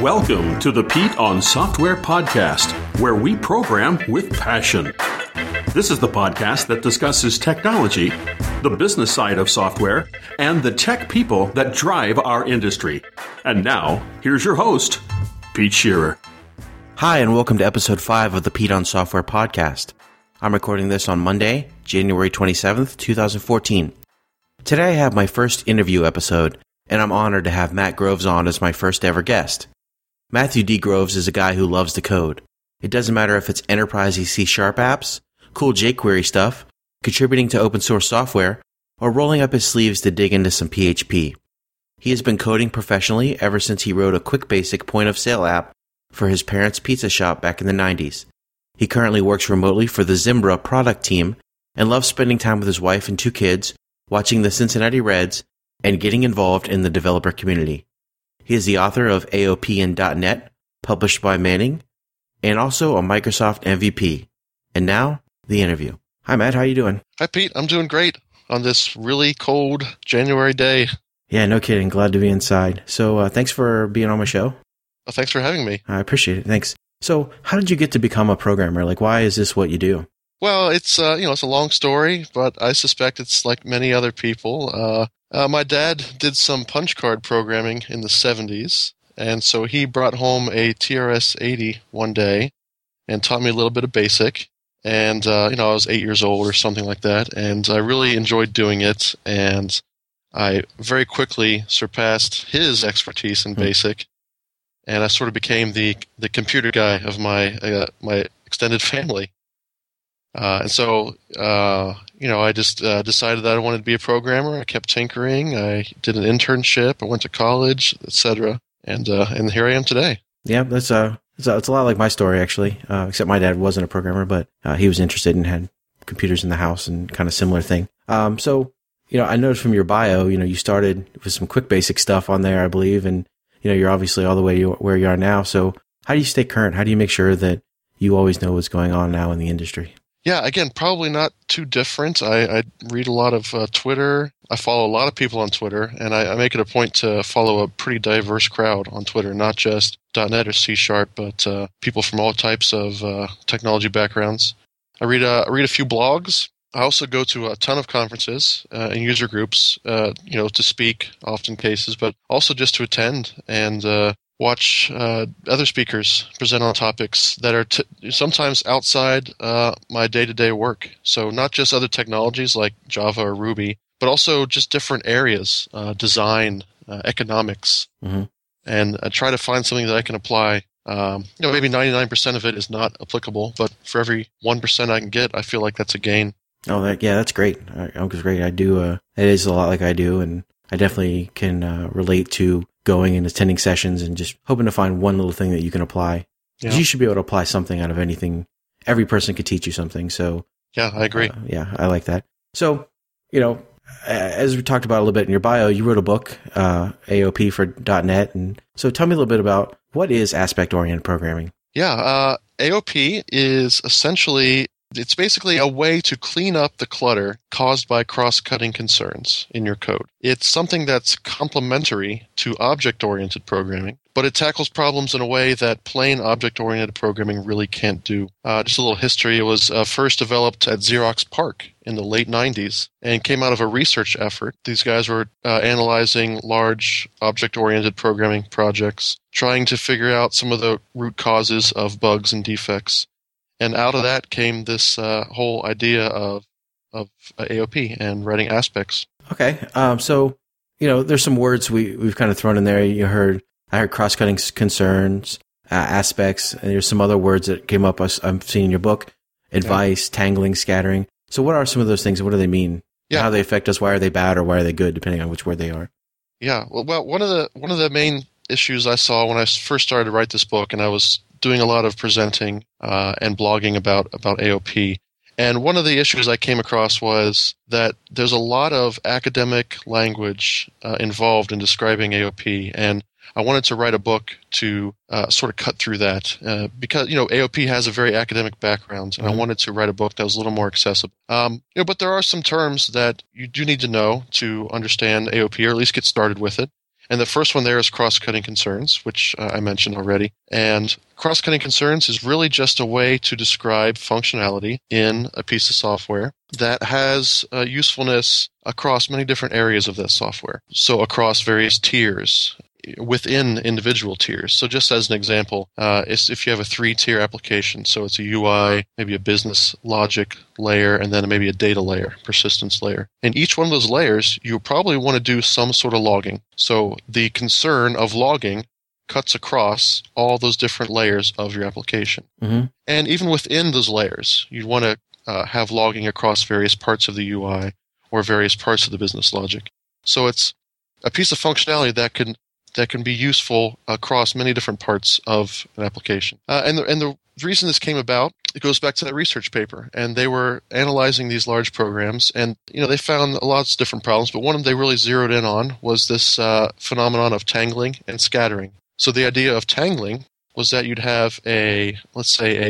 Welcome to the Pete on Software podcast, where we program with passion. This is the podcast that discusses technology, the business side of software, and the tech people that drive our industry. And now, here's your host, Pete Shearer. Hi, and welcome to episode 5 of the Pete on Software podcast. I'm recording this on Monday, January 27th, 2014. Today I have my first interview episode, and I'm honored to have Matt Groves on as my first ever guest. Matthew D. Groves is a guy who loves to code. It doesn't matter if it's enterprisey C Sharp apps, cool jQuery stuff, contributing to open source software, or rolling up his sleeves to dig into some PHP. He has been coding professionally ever since he wrote a quick basic point of sale app for his parents' pizza shop back in the 90s. He currently works remotely for the Zimbra product team and loves spending time with his wife and 2 kids, watching the Cincinnati Reds, and getting involved in the developer community. He is the author of AOP in .NET, published by Manning, and also a Microsoft MVP. And now, the interview. Hi, Matt. How are you doing? Hi, Pete. I'm doing great on this really cold January day. Yeah, no kidding. Glad to be inside. So thanks for being on my show. Well, thanks for having me. I appreciate it. Thanks. So how did you get to become a programmer? Like, why is this what you do? Well, it's it's a long story, but I suspect it's like many other people. My dad did some punch card programming in the 70s, and so he brought home a TRS-80 one day and taught me a little bit of BASIC. And, I was 8 years old or something like that, and I really enjoyed doing it, and I very quickly surpassed his expertise in BASIC, and I sort of became the computer guy of my extended family. I just decided that I wanted to be a programmer. I kept tinkering. I did an internship. I went to college, etc. And here I am today. Yeah, it's a lot like my story, actually, except my dad wasn't a programmer, but he was interested and had computers in the house and kind of similar thing. I noticed from your bio, you started with some quick basic stuff on there, I believe, and, you're obviously all the way where you are now. So how do you stay current? How do you make sure that you always know what's going on now in the industry? Yeah, again, probably not too different. I read a lot of Twitter. I follow a lot of people on Twitter, and I make it a point to follow a pretty diverse crowd on Twitter, not just .NET or C Sharp, but people from all types of technology backgrounds. I read a few blogs. I also go to a ton of conferences and user groups, to speak, often cases, but also just to attend and watch other speakers present on topics that are sometimes outside my day-to-day work. So not just other technologies like Java or Ruby, but also just different areas, design, economics. Mm-hmm. And I try to find something that I can apply. Maybe 99% of it is not applicable, but for every 1% I can get, I feel like that's a gain. Oh, that's great. That's great. I do. It is a lot like I do, and I definitely can relate to going and attending sessions and just hoping to find one little thing that you can apply. Yeah. You should be able to apply something out of anything. Every person could teach you something. So yeah, I agree. I like that. So, as we talked about a little bit in your bio, you wrote a book, AOP for .NET. And so tell me a little bit about what is Aspect Oriented Programming? Yeah. AOP is essentially, it's basically a way to clean up the clutter caused by cross-cutting concerns in your code. It's something that's complementary to object-oriented programming, but it tackles problems in a way that plain object-oriented programming really can't do. Just a little history. It was first developed at Xerox PARC in the late 90s and came out of a research effort. These guys were analyzing large object-oriented programming projects, trying to figure out some of the root causes of bugs and defects. And out of that came this whole idea of AOP and writing aspects. Okay. There's some words we've kind of thrown in there. I heard cross-cutting concerns, aspects, and there's some other words that came up I'm seeing in your book, advice, tangling, scattering. So what are some of those things and what do they mean? Yeah. How do they affect us? Why are they bad or why are they good, depending on which word they are? Yeah. Well, one of the main issues I saw when I first started to write this book, and I was doing a lot of presenting and blogging about AOP. And one of the issues I came across was that there's a lot of academic language involved in describing AOP. And I wanted to write a book to sort of cut through that because, AOP has a very academic background. And I wanted to write a book that was a little more accessible. But there are some terms that you do need to know to understand AOP or at least get started with it. And the first one there is cross-cutting concerns, which I mentioned already. And cross-cutting concerns is really just a way to describe functionality in a piece of software that has usefulness across many different areas of that software. So across various tiers, within individual tiers. So just as an example, if you have a 3-tier application, so it's a UI, maybe a business logic layer, and then maybe a data layer, persistence layer. In each one of those layers, you probably want to do some sort of logging. So the concern of logging cuts across all those different layers of your application. Mm-hmm. And even within those layers, you'd want to have logging across various parts of the UI or various parts of the business logic. So it's a piece of functionality that can be useful across many different parts of an application. And the reason this came about, it goes back to that research paper. And they were analyzing these large programs. And they found lots of different problems. But one of them they really zeroed in on was this phenomenon of tangling and scattering. So the idea of tangling was that you'd have a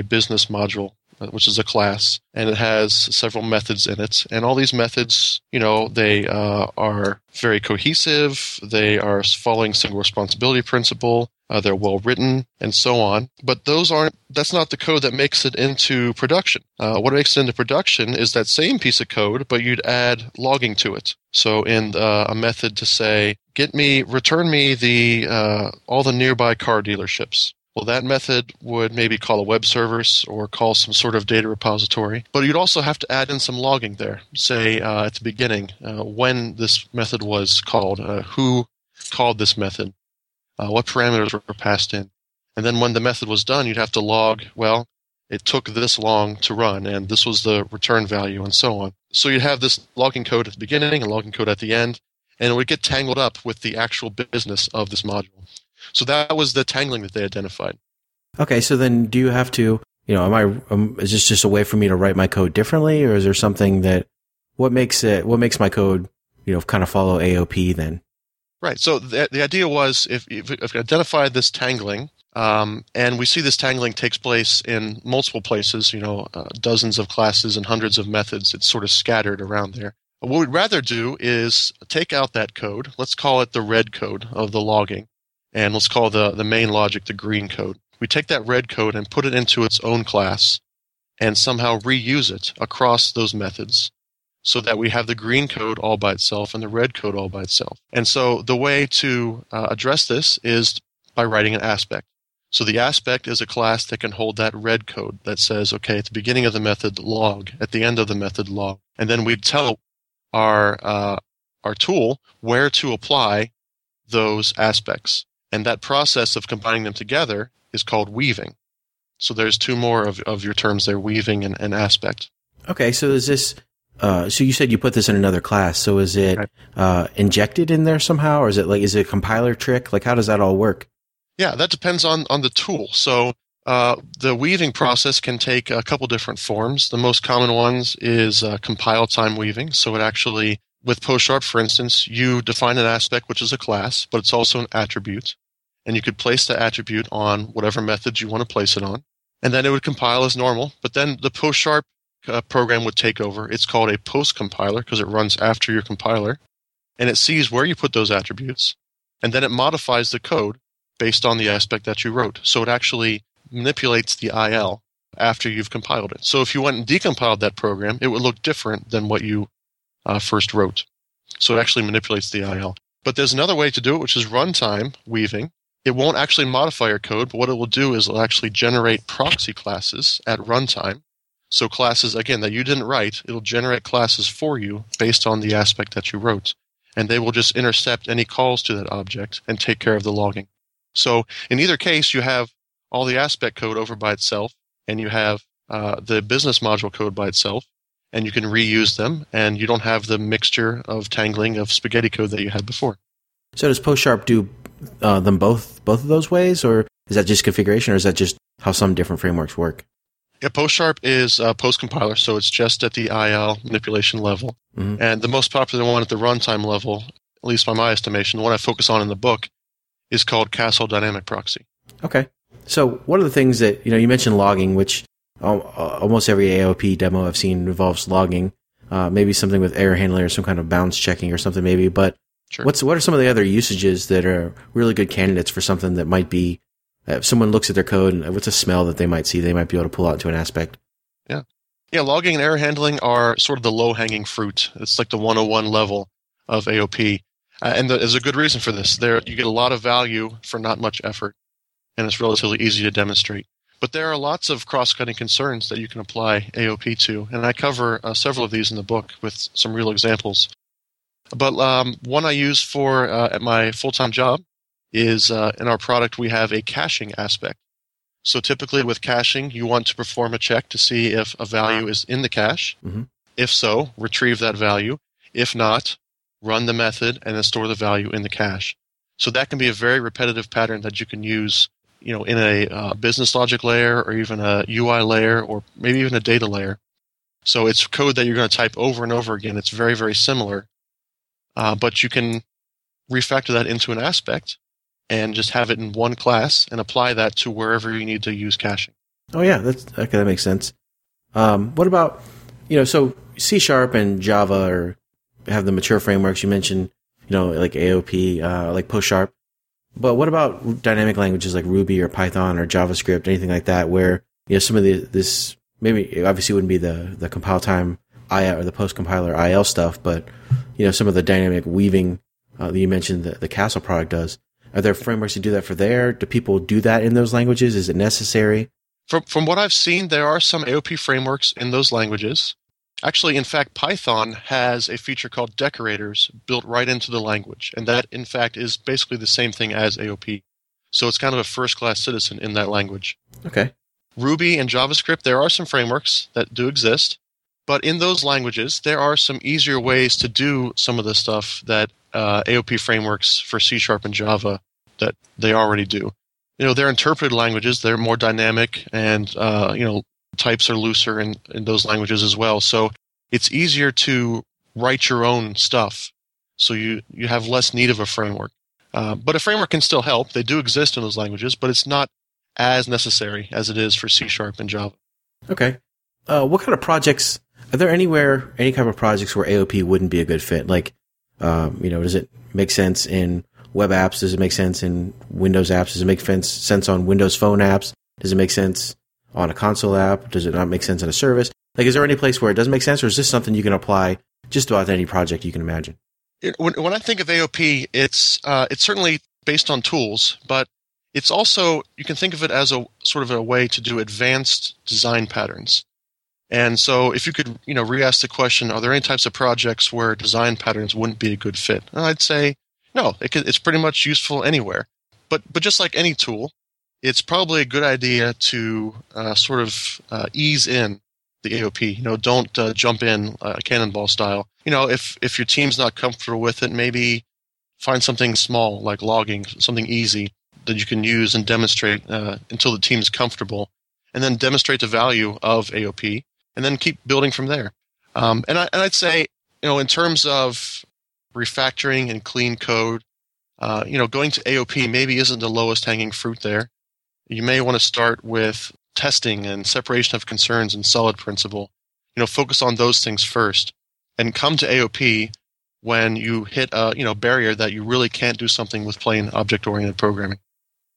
business module, which is a class, and it has several methods in it. And all these methods, they are very cohesive, they are following single responsibility principle, they're well written, and so on. But that's not the code that makes it into production. What makes it into production is that same piece of code, but you'd add logging to it. So in a method to say, return me the all the nearby car dealerships. Well, that method would maybe call a web service or call some sort of data repository. But you'd also have to add in some logging there, say at the beginning, when this method was called, who called this method, what parameters were passed in. And then when the method was done, you'd have to log, well, it took this long to run, and this was the return value, and so on. So you'd have this logging code at the beginning and logging code at the end, and it would get tangled up with the actual business of this module. So that was the tangling that they identified. Okay, so then do you have to, is this just a way for me to write my code differently, or is there something that what makes my code, kind of follow AOP then? Right. So the idea was if we identify this tangling, and we see this tangling takes place in multiple places, dozens of classes and hundreds of methods, it's sort of scattered around there. What we'd rather do is take out that code. Let's call it the red code of the logging. And let's call the main logic the green code. We take that red code and put it into its own class and somehow reuse it across those methods so that we have the green code all by itself and the red code all by itself. And so the way to address this is by writing an aspect. So the aspect is a class that can hold that red code that says, okay, at the beginning of the method, log, at the end of the method, log. And then we tell our tool where to apply those aspects. And that process of combining them together is called weaving. So there's two more of your terms there, weaving and aspect. Okay, so is this, so you said you put this in another class. So is it injected in there somehow? Or is it is it a compiler trick? How does that all work? Yeah, that depends on the tool. So the weaving process can take a couple different forms. The most common ones is compile time weaving. So it actually, with PostSharp, for instance, you define an aspect, which is a class, but it's also an attribute. And you could place the attribute on whatever method you want to place it on. And then it would compile as normal. But then the PostSharp program would take over. It's called a post-compiler because it runs after your compiler. And it sees where you put those attributes. And then it modifies the code based on the aspect that you wrote. So it actually manipulates the IL after you've compiled it. So if you went and decompiled that program, it would look different than what you first wrote. So it actually manipulates the IL. But there's another way to do it, which is runtime weaving. It won't actually modify your code, but what it will do is it'll actually generate proxy classes at runtime. So classes, again, that you didn't write, it'll generate classes for you based on the aspect that you wrote. And they will just intercept any calls to that object and take care of the logging. So in either case, you have all the aspect code over by itself, and you have the business module code by itself, and you can reuse them, and you don't have the mixture of tangling of spaghetti code that you had before. So does PostSharp do them both of those ways, or is that just configuration, or is that just how some different frameworks work? Yeah, PostSharp is a post-compiler, so it's just at the IL manipulation level. Mm-hmm. And the most popular one at the runtime level, at least by my estimation, the one I focus on in the book, is called Castle Dynamic Proxy. Okay. So one of the things that, you mentioned logging, which almost every AOP demo I've seen involves logging, maybe something with error handling or some kind of bounds checking or something maybe, but Sure. What are some of the other usages that are really good candidates for something that might be, if someone looks at their code and what's a smell that they might see, they might be able to pull out to an aspect? Yeah. Yeah, logging and error handling are sort of the low-hanging fruit. It's like the 101 level of AOP. And there's a good reason for this. You get a lot of value for not much effort, and it's relatively easy to demonstrate. But there are lots of cross-cutting concerns that you can apply AOP to, and I cover several of these in the book with some real examples. But one I use for at my full-time job is in our product we have a caching aspect. So typically with caching, you want to perform a check to see if a value is in the cache. Mm-hmm. If so, retrieve that value. If not, run the method and then store the value in the cache. So that can be a very repetitive pattern that you can use, you know, in a business logic layer or even a UI layer or maybe even a data layer. So it's code that you're going to type over and over again. It's very, very similar. But you can refactor that into an aspect and just have it in one class and apply that to wherever you need to use caching. Oh, yeah. Okay, that makes sense. What about, so C Sharp and Java have the mature frameworks you mentioned, like AOP, like PostSharp. But what about dynamic languages like Ruby or Python or JavaScript, anything like that, where some of this maybe it obviously wouldn't be the compile time IL or the post compiler IL stuff, but some of the dynamic weaving that you mentioned that the Castle product does. Are there frameworks to do that for there? Do people do that in those languages? Is it necessary? From what I've seen, there are some AOP frameworks in those languages. Actually, in fact, Python has a feature called decorators built right into the language. And that, in fact, is basically the same thing as AOP. So it's kind of a first-class citizen in that language. Okay. Ruby and JavaScript, there are some frameworks that do exist. But in those languages, there are some easier ways to do some of the stuff that AOP frameworks for C# and Java that they already do. They're interpreted languages. They're more dynamic and, types are looser in those languages as well. So it's easier to write your own stuff. So you have less need of a framework. But a framework can still help. They do exist in those languages, but it's not as necessary as it is for C# and Java. Okay. What kind of projects... Are there any kind of projects where AOP wouldn't be a good fit? Like, does it make sense in web apps? Does it make sense in Windows apps? Does it make sense on Windows Phone apps? Does it make sense on a console app? Does it not make sense in a service? Like, is there any place where it doesn't make sense, or is this something you can apply just about any project you can imagine? When I think of AOP, it's certainly based on tools, but it's also, you can think of it as a sort of a way to do advanced design patterns. And so if you could, re-ask the question, are there any types of projects where design patterns wouldn't be a good fit? And I'd say no, it's pretty much useful anywhere. But just like any tool, it's probably a good idea to ease in the AOP. Don't jump in cannonball style. If your team's not comfortable with it, maybe find something small like logging, something easy that you can use and demonstrate until the team's comfortable, and then demonstrate the value of AOP. And then keep building from there. I'd say, in terms of refactoring and clean code, going to AOP maybe isn't the lowest hanging fruit there. You may want to start with testing and separation of concerns and solid principle. Focus on those things first, and come to AOP when you hit a barrier that you really can't do something with plain object-oriented programming.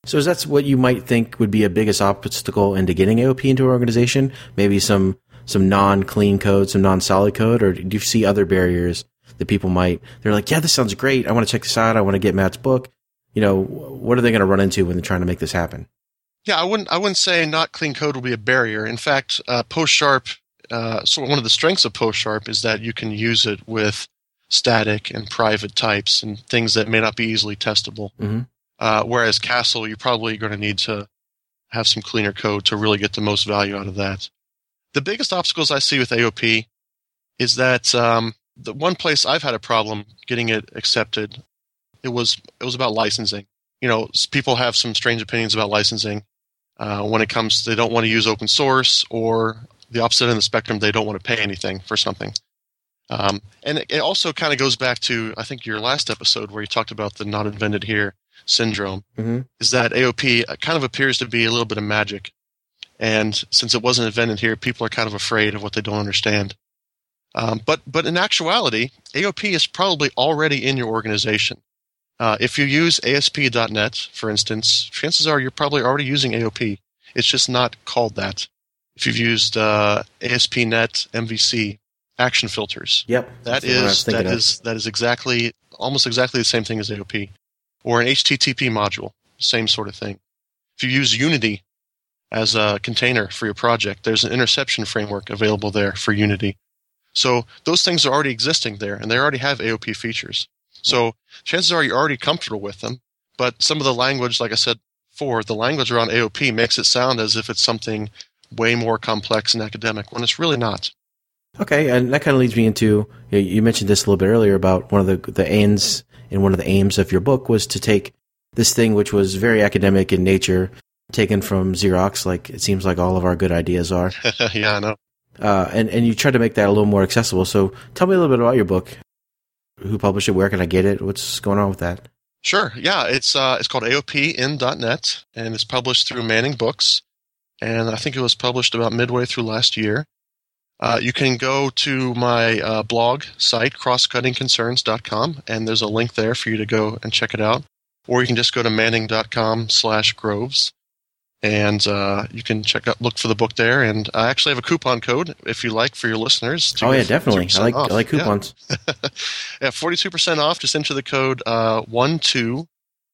So is that what you might think would be a biggest obstacle into getting AOP into an organization? Maybe some non-clean code, some non-solid code, or do you see other barriers that people they're like, yeah, this sounds great. I want to check this out. I want to get Matt's book. What are they going to run into when they're trying to make this happen? Yeah, I wouldn't say not clean code will be a barrier. In fact, PostSharp, so one of the strengths of PostSharp is that you can use it with static and private types and things that may not be easily testable. Mm-hmm. Whereas Castle, you're probably going to need to have some cleaner code to really get the most value out of that. The biggest obstacles I see with AOP is that the one place I've had a problem getting it accepted, it was about licensing. People have some strange opinions about licensing when it comes to they don't want to use open source, or the opposite end of the spectrum, they don't want to pay anything for something. And it also kind of goes back to, I think, your last episode where you talked about the not invented here syndrome, mm-hmm. is that AOP kind of appears to be a little bit of magic. And since it wasn't invented here, people are kind of afraid of what they don't understand. But in actuality, AOP is probably already in your organization. If you use ASP.NET, for instance, chances are you're probably already using AOP. It's just not called that. If you've used ASP.NET MVC, Action Filters, yep, that is exactly, almost exactly the same thing as AOP, or an HTTP module, same sort of thing. If you use Unity as a container for your project, there's an interception framework available there for Unity. So those things are already existing there, and they already have AOP features. So chances are you're already comfortable with them, but some of the language, like I said before, the language around AOP makes it sound as if it's something way more complex and academic when it's really not. Okay, and that kind of leads me into, you mentioned this a little bit earlier about one of the ends and one of the aims of your book was to take this thing which was very academic in nature, taken from Xerox, like it seems like all of our good ideas are. Yeah, I know. And you try to make that a little more accessible. So tell me a little bit about your book. Who published it? Where can I get it? What's going on with that? Sure. Yeah, it's called AOP in .NET, and it's published through Manning Books. And I think it was published about midway through last year. You can go to my blog site, crosscuttingconcerns.com, and there's a link there for you to go and check it out. Or you can just go to manning.com/Groves, and you can look for the book there. And I actually have a coupon code, if you like, for your listeners. Oh, yeah, definitely. I like coupons. Yeah. 42% off. Just enter the code 12,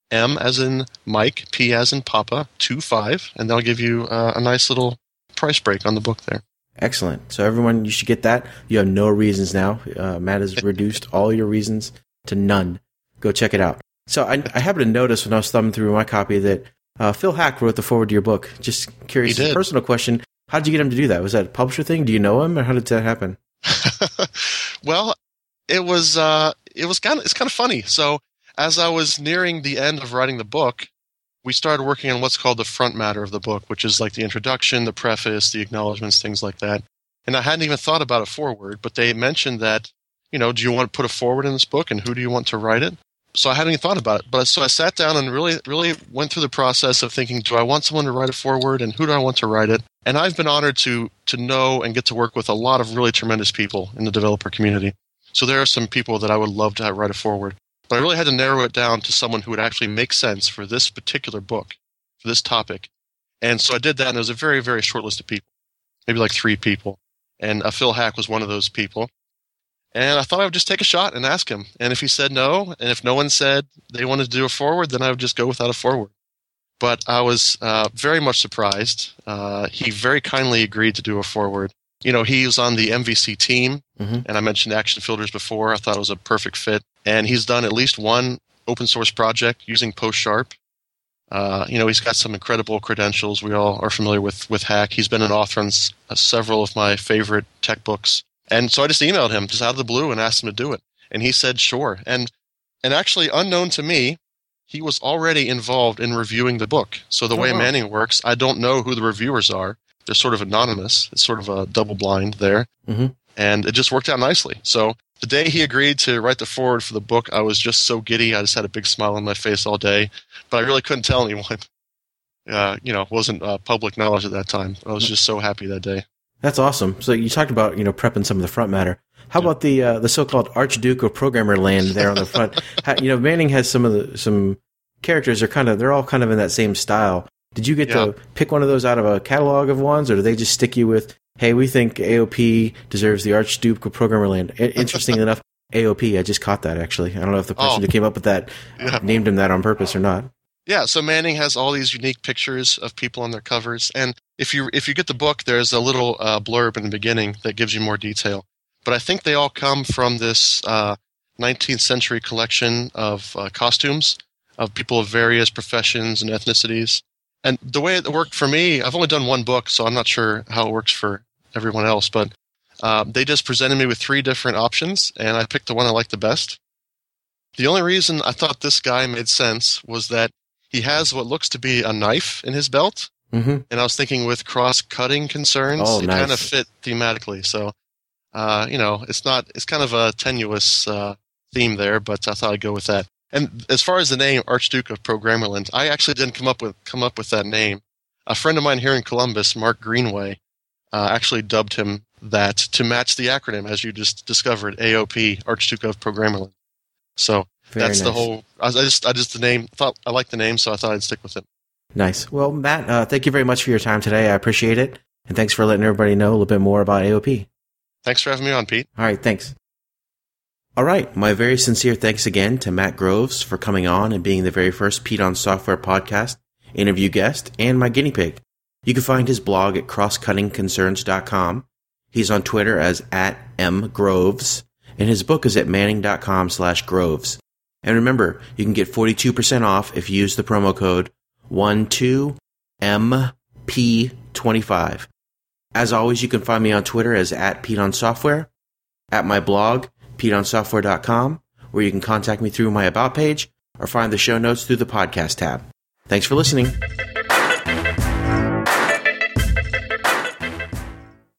M as in Mike, P as in Papa, 25, and that'll give you a nice little price break on the book there. Excellent. So everyone, you should get that. You have no reasons now. Matt has reduced all your reasons to none. Go check it out. So I happened to notice when I was thumbing through my copy that Phil Hack wrote the foreword to your book. Just curious, personal question. How did you get him to do that? Was that a publisher thing? Do you know him, or how did that happen? Well, it's kind of funny. So as I was nearing the end of writing the book, we started working on what's called the front matter of the book, which is like the introduction, the preface, the acknowledgments, things like that. And I hadn't even thought about a foreword, but they mentioned that, do you want to put a foreword in this book, and who do you want to write it? So I hadn't even thought about it. But so I sat down and really went through the process of thinking, do I want someone to write a foreword, and who do I want to write it? And I've been honored to know and get to work with a lot of really tremendous people in the developer community. So there are some people that I would love to write a foreword. But I really had to narrow it down to someone who would actually make sense for this particular book, for this topic. And so I did that, and it was a very, very short list of people, maybe like 3 people. And Phil Hack was one of those people. And I thought I would just take a shot and ask him. And if he said no, and if no one said they wanted to do a foreword, then I would just go without a foreword. But I was very much surprised. He very kindly agreed to do a foreword. He was on the MVC team, and I mentioned Action Filters before. I thought it was a perfect fit. And he's done at least one open source project using PostSharp. He's got some incredible credentials. We all are familiar with Hack. He's been an author on several of my favorite tech books. And so I just emailed him just out of the blue and asked him to do it. And he said, sure. And actually, unknown to me, he was already involved in reviewing the book. So the way Manning works, I don't know who the reviewers are. They're sort of anonymous. It's sort of a double blind there. Mm-hmm. And it just worked out nicely. So the day he agreed to write the foreword for the book, I was just so giddy. I just had a big smile on my face all day. But I really couldn't tell anyone. It wasn't public knowledge at that time. I was just so happy that day. That's awesome. So you talked about, prepping some of the front matter. How about the so-called Archduke of Programmer Land there on the front? Manning has some characters they're all kind of in that same style. Did you get to pick one of those out of a catalog of ones, or do they just stick you with, hey, we think AOP deserves the Archduke of Programmer Land? Interestingly enough, AOP, I just caught that actually. I don't know if the person who came up with that named him that on purpose or not. Yeah, so Manning has all these unique pictures of people on their covers, and if you get the book, there's a little blurb in the beginning that gives you more detail. But I think they all come from this 19th century collection of costumes of people of various professions and ethnicities. And the way it worked for me, I've only done one book, so I'm not sure how it works for everyone else, but they just presented me with 3 different options, and I picked the one I liked the best. The only reason I thought this guy made sense was that he has what looks to be a knife in his belt, and I was thinking with cross-cutting concerns, it kind of fit thematically. So, it's kind of a tenuous theme there, but I thought I'd go with that. And as far as the name Archduke of Programmerland, I actually didn't come up with that name. A friend of mine here in Columbus, Mark Greenway, actually dubbed him that to match the acronym, as you just discovered, AOP, Arch2Gov Programmer Language. So that's nice. The whole. I like the name, so I thought I'd stick with it. Nice. Well, Matt, thank you very much for your time today. I appreciate it, and thanks for letting everybody know a little bit more about AOP. Thanks for having me on, Pete. All right, thanks. All right, my very sincere thanks again to Matt Groves for coming on and being the very first Pete on Software podcast interview guest and my guinea pig. You can find his blog at crosscuttingconcerns.com. He's on Twitter as @mgroves, and his book is at manning.com/groves. And remember, you can get 42% off if you use the promo code 12MP25. As always, you can find me on Twitter as @PeteOnSoftware, at my blog, PeteOnSoftware.com, where you can contact me through my About page or find the show notes through the podcast tab. Thanks for listening.